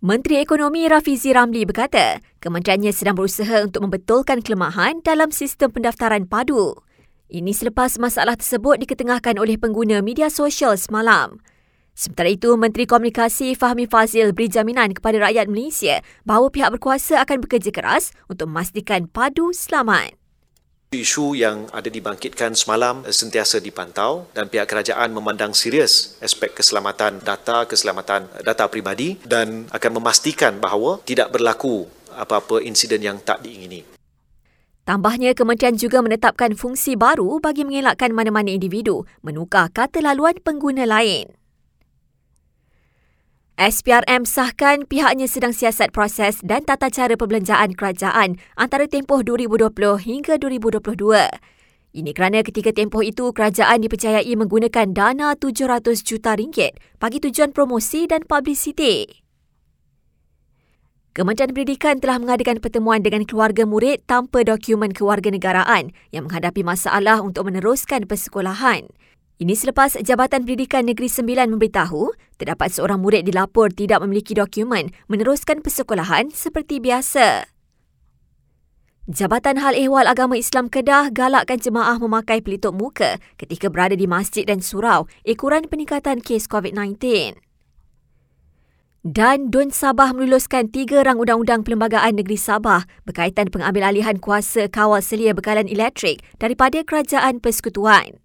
Menteri Ekonomi Rafizi Ramli berkata, kementeriannya sedang berusaha untuk membetulkan kelemahan dalam sistem pendaftaran padu. Ini selepas masalah tersebut diketengahkan oleh pengguna media sosial semalam. Sementara itu, Menteri Komunikasi Fahmi Fadzil beri jaminan kepada rakyat Malaysia bahawa pihak berkuasa akan bekerja keras untuk memastikan padu selamat. Isu yang ada dibangkitkan semalam sentiasa dipantau dan pihak kerajaan memandang serius aspek keselamatan data peribadi dan akan memastikan bahawa tidak berlaku apa-apa insiden yang tak diingini. Tambahnya, kementerian juga menetapkan fungsi baru bagi mengelakkan mana-mana individu menukar kata laluan pengguna lain. SPRM sahkan pihaknya sedang siasat proses dan tata cara perbelanjaan kerajaan antara tempoh 2020 hingga 2022. Ini kerana ketika tempoh itu, kerajaan dipercayai menggunakan dana RM700 juta bagi tujuan promosi dan publicity. Kementerian Pendidikan telah mengadakan pertemuan dengan keluarga murid tanpa dokumen kewarganegaraan yang menghadapi masalah untuk meneruskan persekolahan. Ini selepas Jabatan Pendidikan Negeri Sembilan memberitahu terdapat seorang murid dilaporkan tidak memiliki dokumen meneruskan persekolahan seperti biasa. Jabatan Hal Ehwal Agama Islam Kedah galakkan jemaah memakai pelitup muka ketika berada di masjid dan surau ekoran peningkatan kes COVID-19. Dan DUN Sabah meluluskan 3 rang Undang-Undang Perlembagaan Negeri Sabah berkaitan pengambilalihan kuasa kawal selia bekalan elektrik daripada Kerajaan Persekutuan.